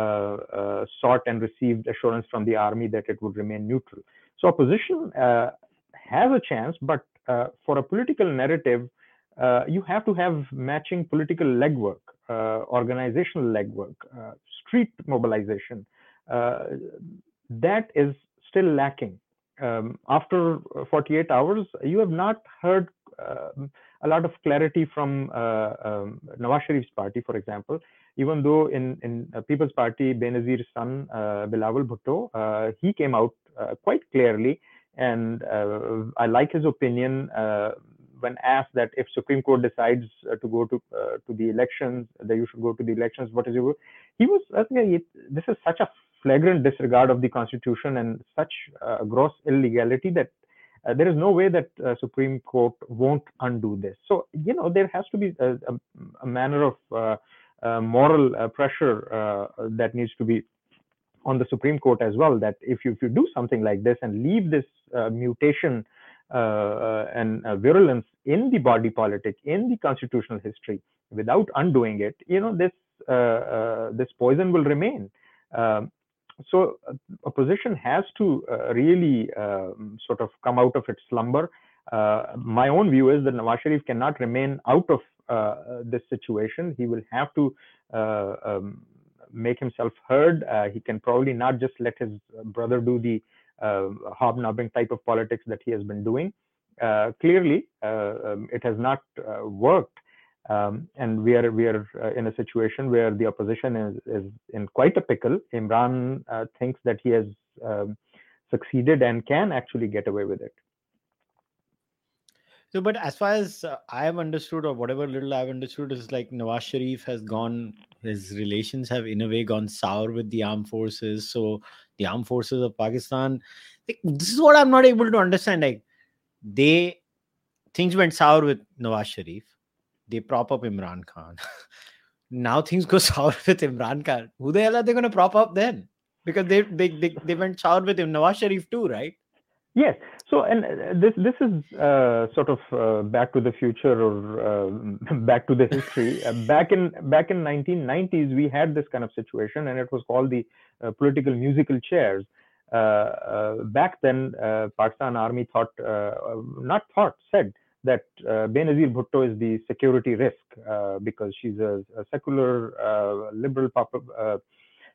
uh, uh, sought and received assurance from the army that it would remain neutral. So opposition uh, has a chance, but uh, for a political narrative, uh, you have to have matching political legwork, uh, organizational legwork, uh, street mobilization. Uh, that is still lacking. Um, after forty-eight hours, you have not heard Uh, a lot of clarity from uh, um, Nawaz Sharif's party, for example, even though in, in uh, People's Party, Benazir's son, uh, Bilawal Bhutto, uh, he came out uh, quite clearly. And uh, I like his opinion uh, when asked that if Supreme Court decides uh, to go to uh, to the elections, that you should go to the elections, what is your... He was, I think, this is such a flagrant disregard of the Constitution and such uh, gross illegality that Uh, there is no way that uh, Supreme Court won't undo this. So, you know, there has to be a, a, a manner of uh, uh, moral uh, pressure uh, that needs to be on the Supreme Court as well, that if you, if you do something like this and leave this uh, mutation uh, and uh, virulence in the body politic, in the constitutional history, without undoing it, you know, this, uh, uh, this poison will remain. Um, So uh, opposition has to uh, really uh, sort of come out of its slumber. Uh, my own view is that Nawaz Sharif cannot remain out of uh, this situation. He will have to uh, um, make himself heard. Uh, he can probably not just let his brother do the uh, hobnobbing type of politics that he has been doing. Uh, clearly, uh, um, it has not uh, worked. Um, and we are we are uh, in a situation where the opposition is, is in quite a pickle. Imran uh, thinks that he has um, succeeded and can actually get away with it. So, but as far as uh, I have understood, or whatever little I have understood, is like Nawaz Sharif has gone, his relations have in a way gone sour with the armed forces. So the armed forces of Pakistan, like, this is what I'm not able to understand. Like they, things went sour with Nawaz Sharif. They prop up Imran Khan. Now things go sour with Imran Khan. Who the hell are they going to prop up then? Because they they they, they went sour with him, Nawaz Sharif too, right? Yes. So, and this this is uh, sort of uh, back to the future or uh, back to the history. Uh, back in back in nineteen nineties, we had this kind of situation, and it was called the uh, political musical chairs. Uh, uh, back then, uh, Pakistan Army thought, uh, not thought, said, that uh, Benazir Bhutto is the security risk uh, because she's a, a secular, uh, liberal, pop- uh,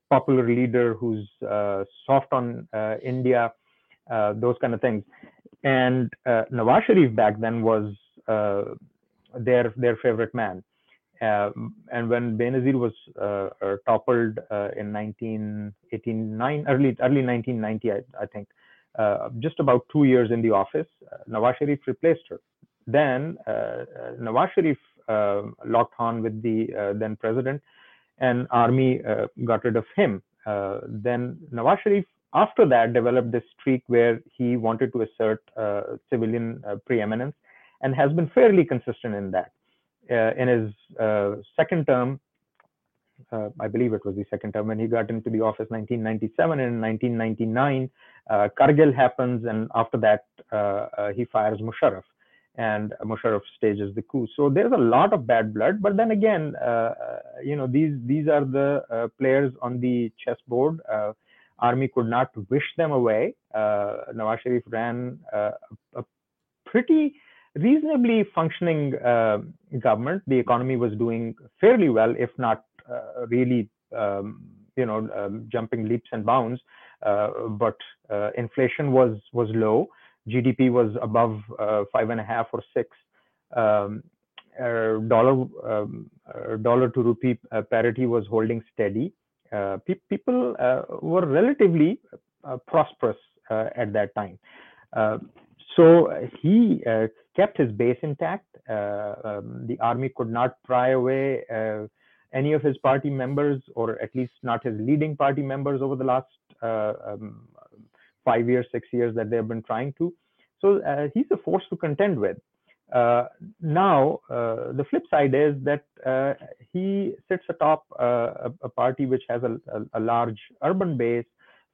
popular leader who's uh, soft on uh, India, uh, those kind of things. And uh, Nawaz Sharif back then was uh, their their favorite man. Uh, and when Benazir was uh, uh, toppled uh, in nineteen eighty-nine, early early nineteen ninety, I, I think, uh, just about two years in the office, uh, Nawaz Sharif replaced her. Then uh, Nawaz Sharif uh, locked on with the uh, then president, and army uh, got rid of him. Uh, then Nawaz Sharif, after that, developed this streak where he wanted to assert uh, civilian uh, preeminence, and has been fairly consistent in that. Uh, in his uh, second term, uh, I believe it was the second term when he got into the office, nineteen ninety-seven, and in nineteen ninety-nine, uh, Kargil happens, and after that, uh, uh, he fires Musharraf. And Musharraf stages the coup. So there's a lot of bad blood. But then again, uh, you know, these these are the uh, players on the chessboard. Uh, Army could not wish them away. Uh, Nawaz Sharif ran uh, a pretty reasonably functioning uh, government. The economy was doing fairly well, if not uh, really, um, you know, um, jumping leaps and bounds. Uh, but uh, inflation was was low. G D P was above uh, five and a half or six. Um, uh, dollar um, uh, dollar to rupee uh, parity was holding steady. Uh, pe- people uh, were relatively uh, prosperous uh, at that time. Uh, so he uh, kept his base intact. Uh, um, the army could not pry away uh, any of his party members, or at least not his leading party members, over the last uh, um, five years, six years that they've been trying to. So uh, he's a force to contend with. Uh, now, uh, the flip side is that uh, he sits atop uh, a, a party which has a, a, a large urban base,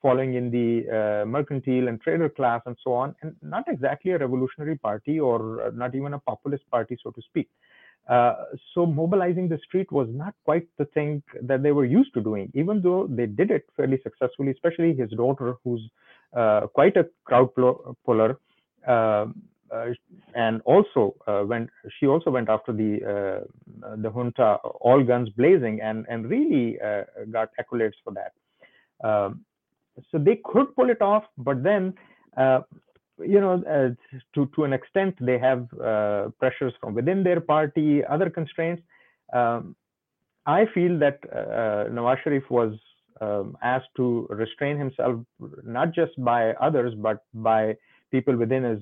following in the uh, mercantile and trader class and so on, and not exactly a revolutionary party or not even a populist party, so to speak. Uh, so mobilizing the street was not quite the thing that they were used to doing, even though they did it fairly successfully, especially his daughter, who's uh, quite a crowd puller. Uh, uh, and also uh, when she also went after the uh, the junta, all guns blazing, and, and really uh, got accolades for that. Um, so they could pull it off, but then, uh, you know, uh, to to an extent, they have uh, pressures from within their party, other constraints. Um, I feel that uh, Nawaz Sharif was um, asked to restrain himself, not just by others, but by people within his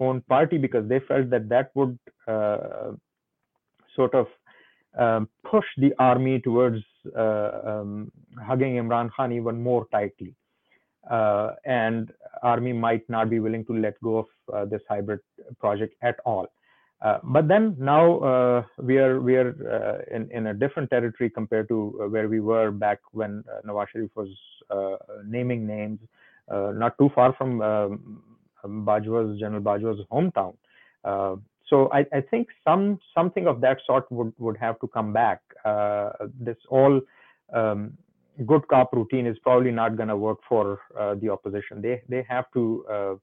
own party, because they felt that that would uh, sort of um, push the army towards uh, um, hugging Imran Khan even more tightly. Uh, and army might not be willing to let go of uh, this hybrid project at all. Uh, but then now uh, we are we are uh, in in a different territory compared to uh, where we were back when uh, Nawaz Sharif was uh, naming names, uh, not too far from um, Bajwa's General Bajwa's hometown. Uh, so I, I think some something of that sort would, would have to come back. Uh, this all. Um, Good cop routine is probably not going to work for uh, the opposition. They they have to uh,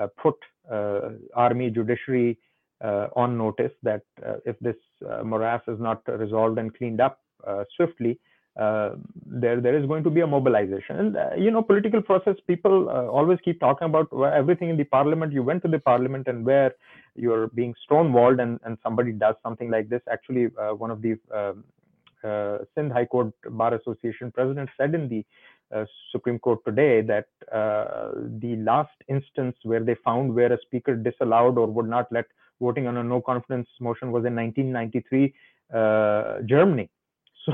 uh, put uh, army, judiciary uh, on notice that uh, if this uh, morass is not resolved and cleaned up uh, swiftly, uh, there there is going to be a mobilization. And uh, you know, political process. People uh, always keep talking about everything in the parliament. You went to the parliament, and where you're being stonewalled and, and somebody does something like this. Actually, uh, one of the um, uh, Sindh High Court Bar Association president said in the uh, Supreme Court today that uh, the last instance where they found where a speaker disallowed or would not let voting on a no confidence motion was in nineteen ninety-three uh, Germany. So,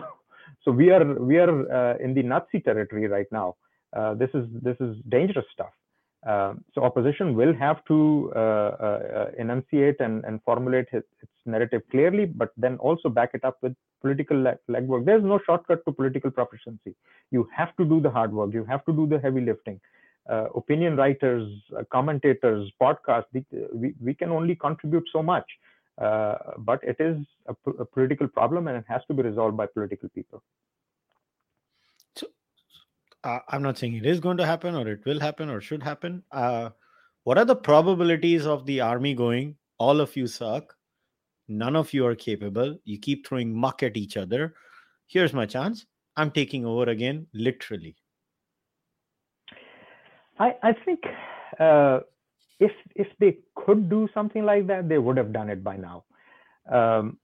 so we are we are uh, in the Nazi territory right now. Uh, this is this is dangerous stuff. Uh, so opposition will have to uh, uh, enunciate and, and formulate his, its narrative clearly, but then also back it up with political leg legwork. There's no shortcut to political proficiency. You have to do the hard work. You have to do the heavy lifting. Uh, opinion writers, uh, commentators, podcasts, the, we, we can only contribute so much. Uh, but it is a, a political problem, and it has to be resolved by political people. So, uh, I'm not saying it is going to happen, or it will happen, or should happen. Uh, what are the probabilities of the army going, all of you suck, none of you are capable, you keep throwing muck at each other, here's my chance, I'm taking over again, literally? I, I think... Uh... If if they could do something like that, they would have done it by now. Um,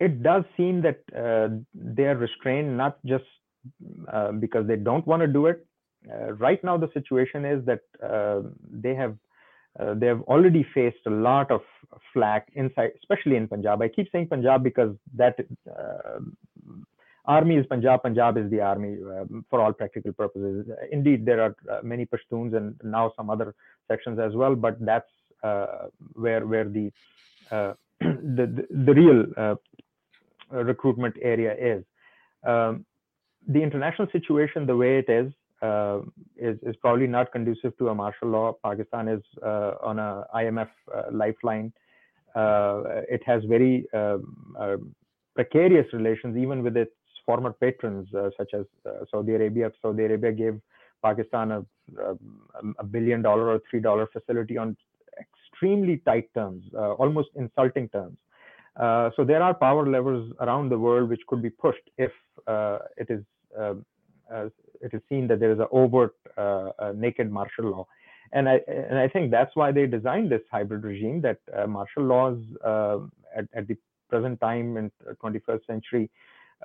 it does seem that uh, they are restrained, not just uh, because they don't want to do it. Uh, right now, the situation is that uh, they have uh, they have already faced a lot of flack inside, especially in Punjab. I keep saying Punjab because that uh, army is Punjab. Punjab is the army uh, for all practical purposes. Indeed, there are uh, many Pashtuns and now some other sections as well, but that's uh, where where the, uh, the the the real uh, recruitment area is. Um, the international situation, the way it is, uh, is is probably not conducive to a martial law. Pakistan is uh, on a I M F uh, lifeline. Uh, it has very um, uh, precarious relations, even with its former patrons, uh, such as uh, Saudi Arabia. Saudi Arabia gave Pakistan a, a, a billion dollar or three dollar facility on extremely tight terms, uh, almost insulting terms. Uh, so there are power levers around the world which could be pushed if uh, it is uh, uh, it is seen that there is an overt, uh, uh, naked martial law, and I and I think that's why they designed this hybrid regime, that uh, martial laws uh, at at the present time in twenty-first century,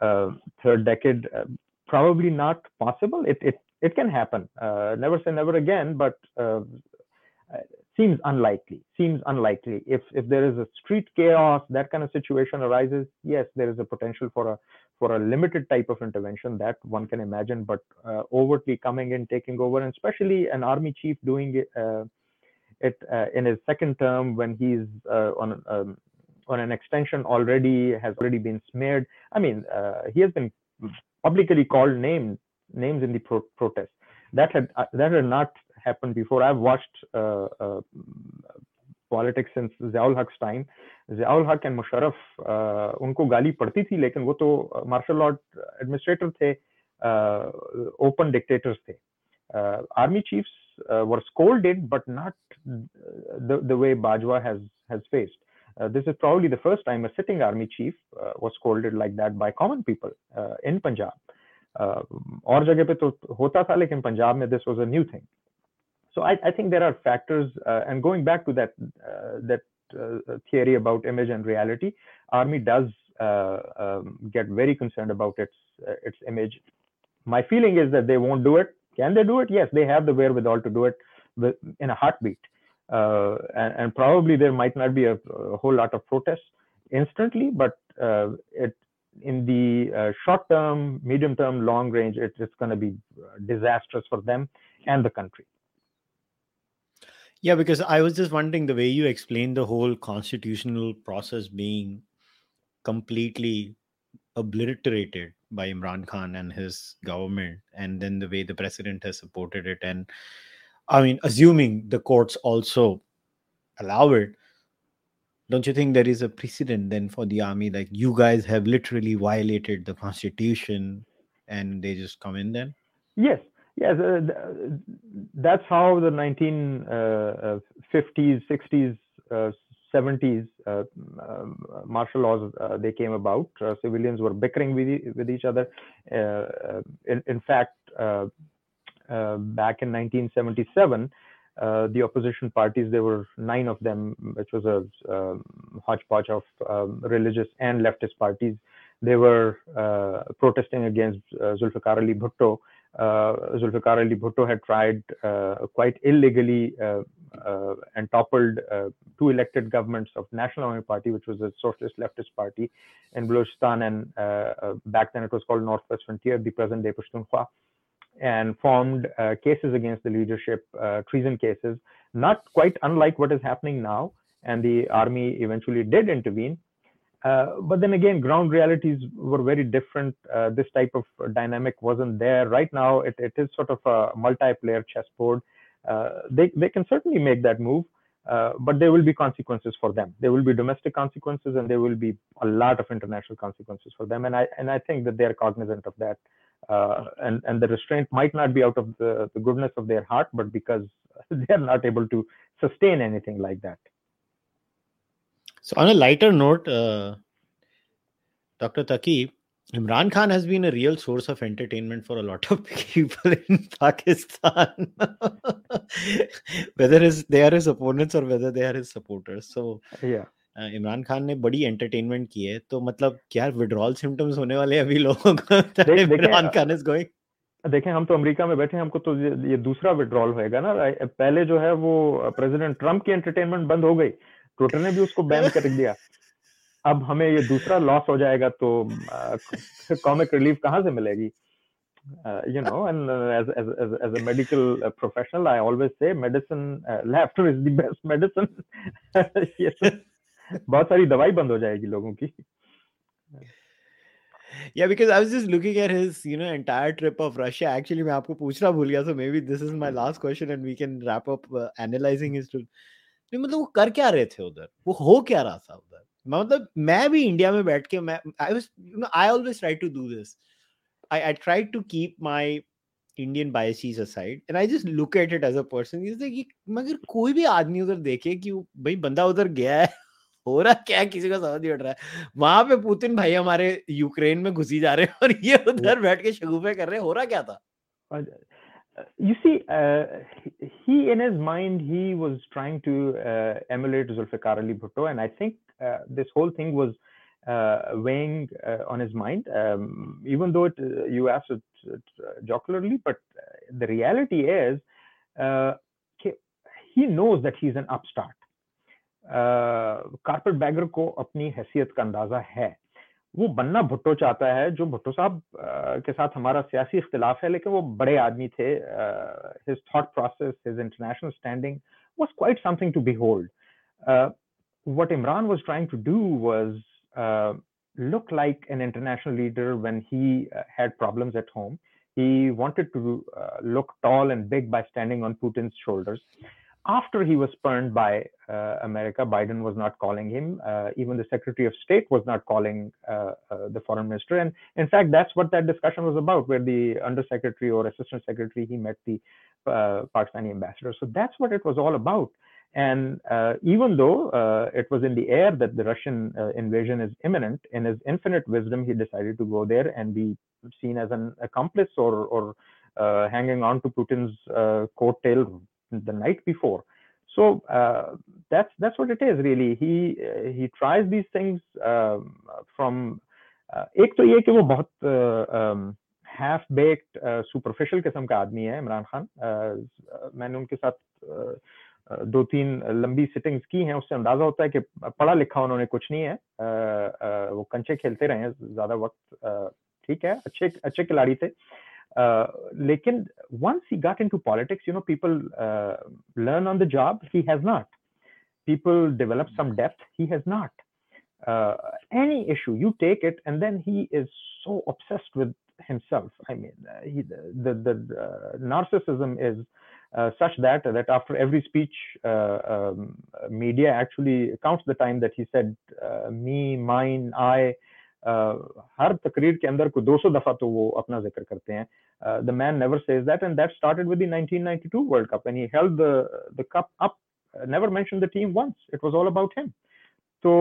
uh, third decade, uh, probably not possible. It it It can happen. Uh, never say never again, but uh, seems unlikely. Seems unlikely. If if there is a street chaos, that kind of situation arises, yes, there is a potential for a for a limited type of intervention that one can imagine. But uh, overtly coming in, taking over, and especially an army chief doing it, uh, it uh, in his second term when he's uh, on um, on an extension already, has already been smeared. I mean, uh, he has been publicly called names. names in the pro- protest that had uh, that had not happened before. I've watched uh, uh, politics since Ziaul Haq's time. Ziaul Haq and Musharraf, uh, unko gali padti thi, lekin wo to martial law administrator the, uh, open dictators the. Uh, army chiefs uh, were scolded, but not the the way Bajwa has has faced. Uh, this is probably the first time a sitting army chief uh, was scolded like that by common people uh, in Punjab. और जगह पे तो होता था लेकिन पंजाब में this was a new thing. So I, I think there are factors uh, and going back to that uh, that uh, theory about image and reality, army does uh, um, get very concerned about its uh, its image. My feeling is that they won't do it. Can they do it? Yes, they have the wherewithal to do it with, in a heartbeat. Uh, and, and probably there might not be a, a whole lot of protests instantly, but uh, it. In the uh, short term, medium term, long range, it, it's going to be disastrous for them and the country. Yeah, because I was just wondering the way you explained the whole constitutional process being completely obliterated by Imran Khan and his government, and then the way the president has supported it. And I mean, assuming the courts also allow it, don't you think there is a precedent then for the army? Like, you guys have literally violated the constitution and they just come in then? Yes. Yes. Uh, th- that's how the nineteen fifties, sixties, seventies uh, uh, martial laws, uh, they came about. Uh, civilians were bickering with, e- with each other. Uh, in, in fact, uh, uh, back in nineteen seventy-seven, uh, the opposition parties. There were nine of them, which was a um, hodgepodge of um, religious and leftist parties. They were uh, protesting against uh, Zulfiqar Ali Bhutto. Uh, Zulfiqar Ali Bhutto had tried uh, quite illegally uh, uh, and toppled uh, two elected governments of National Awami Party, which was a socialist leftist party in Balochistan, and uh, uh, back then it was called Northwest Frontier, the present day Pashtunkhwa, and formed uh, cases against the leadership, uh, treason cases, not quite unlike what is happening now. And the army eventually did intervene. Uh, but then again, ground realities were very different. Uh, this type of dynamic wasn't there. Right now, it, it is sort of a multiplayer chessboard. Uh, they, they can certainly make that move, uh, but there will be consequences for them. There will be domestic consequences, and there will be a lot of international consequences for them. And I, and I think that they are cognizant of that. Uh, and, and the restraint might not be out of the, the goodness of their heart, but because they are not able to sustain anything like that. So on a lighter note, uh, Doctor Taqi, Imran Khan has been a real source of entertainment for a lot of people in Pakistan, whether they are his opponents or whether they are his supporters. So yeah, uh, Imran Khan ne badi entertainment ki hai. To matlab kya withdrawal symptoms hone wale hai abhi logo ko? Imran Khan is going. देखें, हम तो America में बैठे हैं, हमको तो ये दूसरा विड्रॉल होएगा ना. पहले जो है वो प्रेसिडेंट ट्रंप की एंटरटेनमेंट बंद हो गई, ट्विटर ने भी उसको बैन कर दिया. अब हमें ये दूसरा लॉस हो जाएगा तो कॉमिक रिलीफ कहाँ से मिलेगी? You know, and as as as as a medical professional, I always say medicine, laughter is the best medicine. बहुत सारी दवाई बंद हो जाएगी लोगों की. Yeah, because I was just looking at his, you know, entire trip of Russia. Actually, मैं आपको पूछना भूल गया, so maybe this is my last question and we can wrap up uh, analyzing his trip. नहीं, मतलब वो कर क्या रहे थे उधर, वो हो क्या रहा था उधर? मतलब मैं भी इंडिया में बैठ के मैं I was, you know, I always try to do this. I I try to keep my Indian biases aside and I just look at it as a person. Is that मगर कोई भी आदमी उधर देखे कि भाई बंदा उधर गया है, हो रहा क्या किसी का समझ नहीं उठ रहा है. वहां पे पुतिन भाई हमारे यूक्रेन में घुसी जा रहे हैं और ये उधर बैठ के शगुफे कर रहे हैं, हो रहा क्या था? You see, uh, he in his mind, he was trying to uh, emulate Zulfiqar Ali Bhutto, and I think uh, this whole thing was uh, weighing uh, on his mind, um, even though it, uh, you asked it, it uh, jocularly, but uh, the reality is uh, he knows that he's an upstart. Uh, carpetbagger ko apni haysiyat ka andaza hai. वो बनना भुट्टो चाहता है, जो भुट्टो साहब के साथ हमारा सियासी इख्तिलाफ है, लेकिन वो बड़े आदमी थे. His thought process, his international standing was quite something to behold. What Imran was trying to do was look like an international leader when he had problems at home. He wanted to look tall and big by standing on Putin's shoulders. After he was spurned by uh, America, Biden was not calling him. Uh, even the Secretary of State was not calling uh, uh, the foreign minister. And in fact, that's what that discussion was about, where the undersecretary or assistant secretary, he met the uh, Pakistani ambassador. So that's what it was all about. And uh, even though uh, it was in the air that the Russian uh, invasion is imminent, in his infinite wisdom, he decided to go there and be seen as an accomplice or, or uh, hanging on to Putin's uh, coattail the night before. So uh, that's that's what it is really. He uh, he tries these things uh, from uh, एक तो ये कि वो बहुत uh, um, half baked uh, superficial किस्म का आदमी है इमरान खान. uh, मैंने उनके साथ uh, दो तीन लंबी सिटिंग्स की हैं, उससे अंदाजा होता है कि पढ़ा लिखा उन्होंने कुछ नहीं है. uh, uh, वो कंचे खेलते रहे हैं ज्यादा वक्त. uh, ठीक है, अच्छे अच्छे खिलाड़ी थे. Uh, lekin once he got into politics, you know, people uh, learn on the job. He has not. People develop some depth. He has not. Uh, any issue, you take it, and then he is so obsessed with himself. I mean, uh, he, the the, the uh, narcissism is uh, such that that after every speech, uh, um, media actually counts the time that he said uh, me, mine, I. हर तकरीर के अंदर कोई दो सौ दफा तो वो अपना जिक्र करते हैं. The man never says that, and that started with the nineteen ninety-two World Cup, and he held the the cup up, never mentioned the team once. It was all about him. तो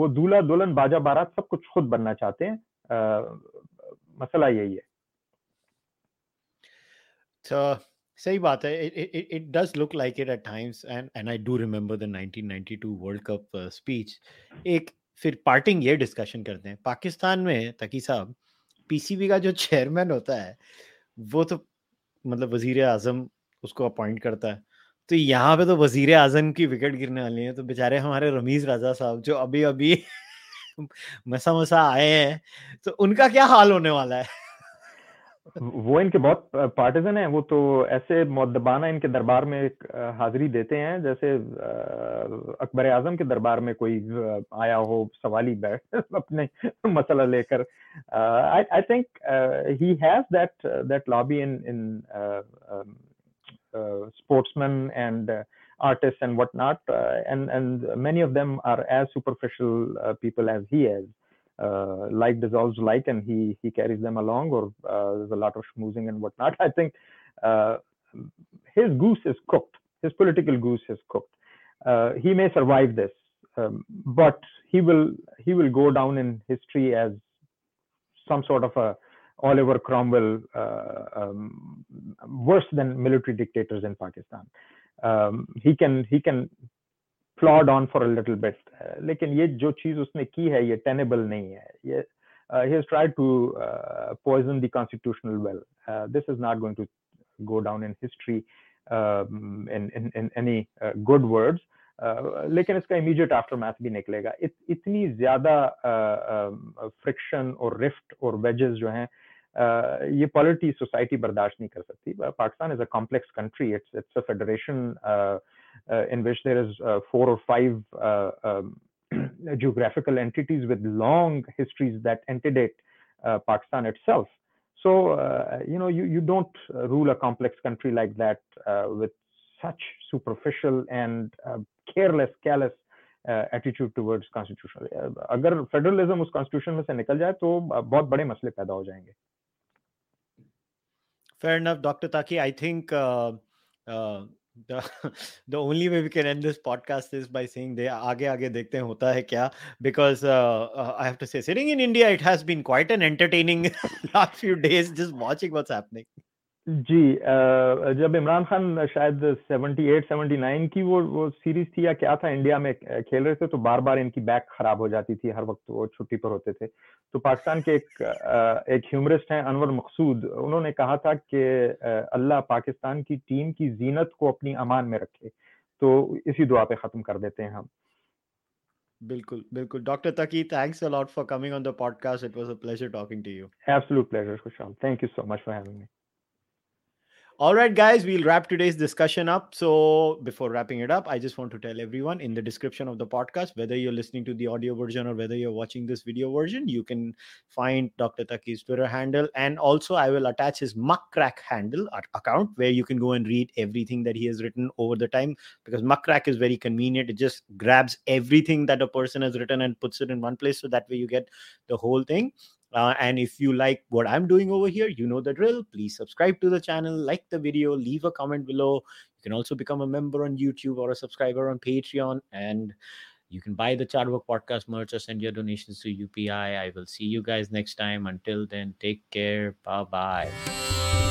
वो दूल्हा दुल्हन बाजा बारात सब कुछ खुद बनना चाहते हैं. मसला यही है. So सही बात है. It does look like it at times, and and I do remember the nineteen ninety-two World Cup uh, speech. एक फिर पार्टिंग ये डिस्कशन करते हैं. पाकिस्तान में तकी साहब पीसीबी का जो चेयरमैन होता है वो तो मतलब वजीर आजम उसको अपॉइंट करता है, तो यहाँ पे तो वजीर आजम की विकेट गिरने वाली है, तो बेचारे हमारे रमीज राजा साहब जो अभी अभी मसा मसा आए हैं तो उनका क्या हाल होने वाला है. वो इनके बहुत पार्टिजन है, वो तो ऐसे मुद्दबाना इनके दरबार में हाजिरी देते हैं जैसे अकबर आजम के दरबार में कोई आया हो सवाली बैठ अपने मसला लेकर. I think he has that that lobby in in sportsmen and uh, artists and whatnot, uh, and and many of them are as superficial uh, people as he is. Uh, like dissolves like, and he he carries them along, or uh, there's a lot of schmoozing and whatnot. I think uh, his goose is cooked. His political goose is cooked. Uh, he may survive this, um, but he will he will go down in history as some sort of a Oliver Cromwell, uh, um, worse than military dictators in Pakistan. Um, he can he can plod on for a little bit, uh, लेकिन ये जो चीज उसने की है ये tenable नहीं है. ये uh, he has tried to uh, poison the constitutional well. Uh, this is not going to go down in history um, in, in in any uh, good words. Uh, लेकिन इसका immediate aftermath भी निकलेगा. इत, इतनी ज्यादा friction uh, um, और rift और wedges जो हैं uh, ये पॉलिटी सोसाइटी बर्दाश्त नहीं कर सकती. Pakistan is a complex country, it's it's a federation in which there is four or five geographical entities with long histories that antedate Pakistan itself. So you know you you don't rule a complex country like that with such superficial and uh, careless, callous uh, attitude towards constitutional. अगर federalism उस constitution में से निकल जाए तो बहुत बड़े मसले पैदा हो जाएंगे. Fair enough, Doctor Taqi. I think uh, uh, the the only way we can end this podcast is by saying they आगे आगे देखते हैं होता है क्या, because uh, uh, I have to say, sitting in India, it has been quite an entertaining last few days just watching what's happening. जी जब इमरान खान शायद अठहत्तर उन्यासी की वो वो सीरीज थी या क्या था इंडिया में खेल रहे थे, तो बार बार इनकी बैक खराब हो जाती थी, हर वक्त वो छुट्टी पर होते थे. तो पाकिस्तान के एक एक ह्यूमरिस्ट हैं अनवर मकसूद, उन्होंने कहा था कि अल्लाह पाकिस्तान की टीम की जीनत को अपनी अमान में रखे, तो इसी दुआ पे ख़त्म कर देते हैं हम. बिल्कुल बिल्कुल. Doctor Taqi, thanks a lot for coming on the podcast. It was a pleasure talking to you. Absolute pleasure Khushal, thank you so much for having me. All right, guys, we'll wrap today's discussion up. So before wrapping it up, I just want to tell everyone in the description of the podcast, whether you're listening to the audio version or whether you're watching this video version, you can find Doctor Taqi's Twitter handle. And also I will attach his Muckrack handle account where you can go and read everything that he has written over the time, because Muckrack is very convenient. It just grabs everything that a person has written and puts it in one place. So that way you get the whole thing. Uh, and if you like what I'm doing over here, you know the drill. Please subscribe to the channel, like the video, leave a comment below. You can also become a member on YouTube or a subscriber on Patreon. And you can buy the Cārvāka podcast merch or send your donations to U P I. I will see you guys next time. Until then, take care. Bye-bye.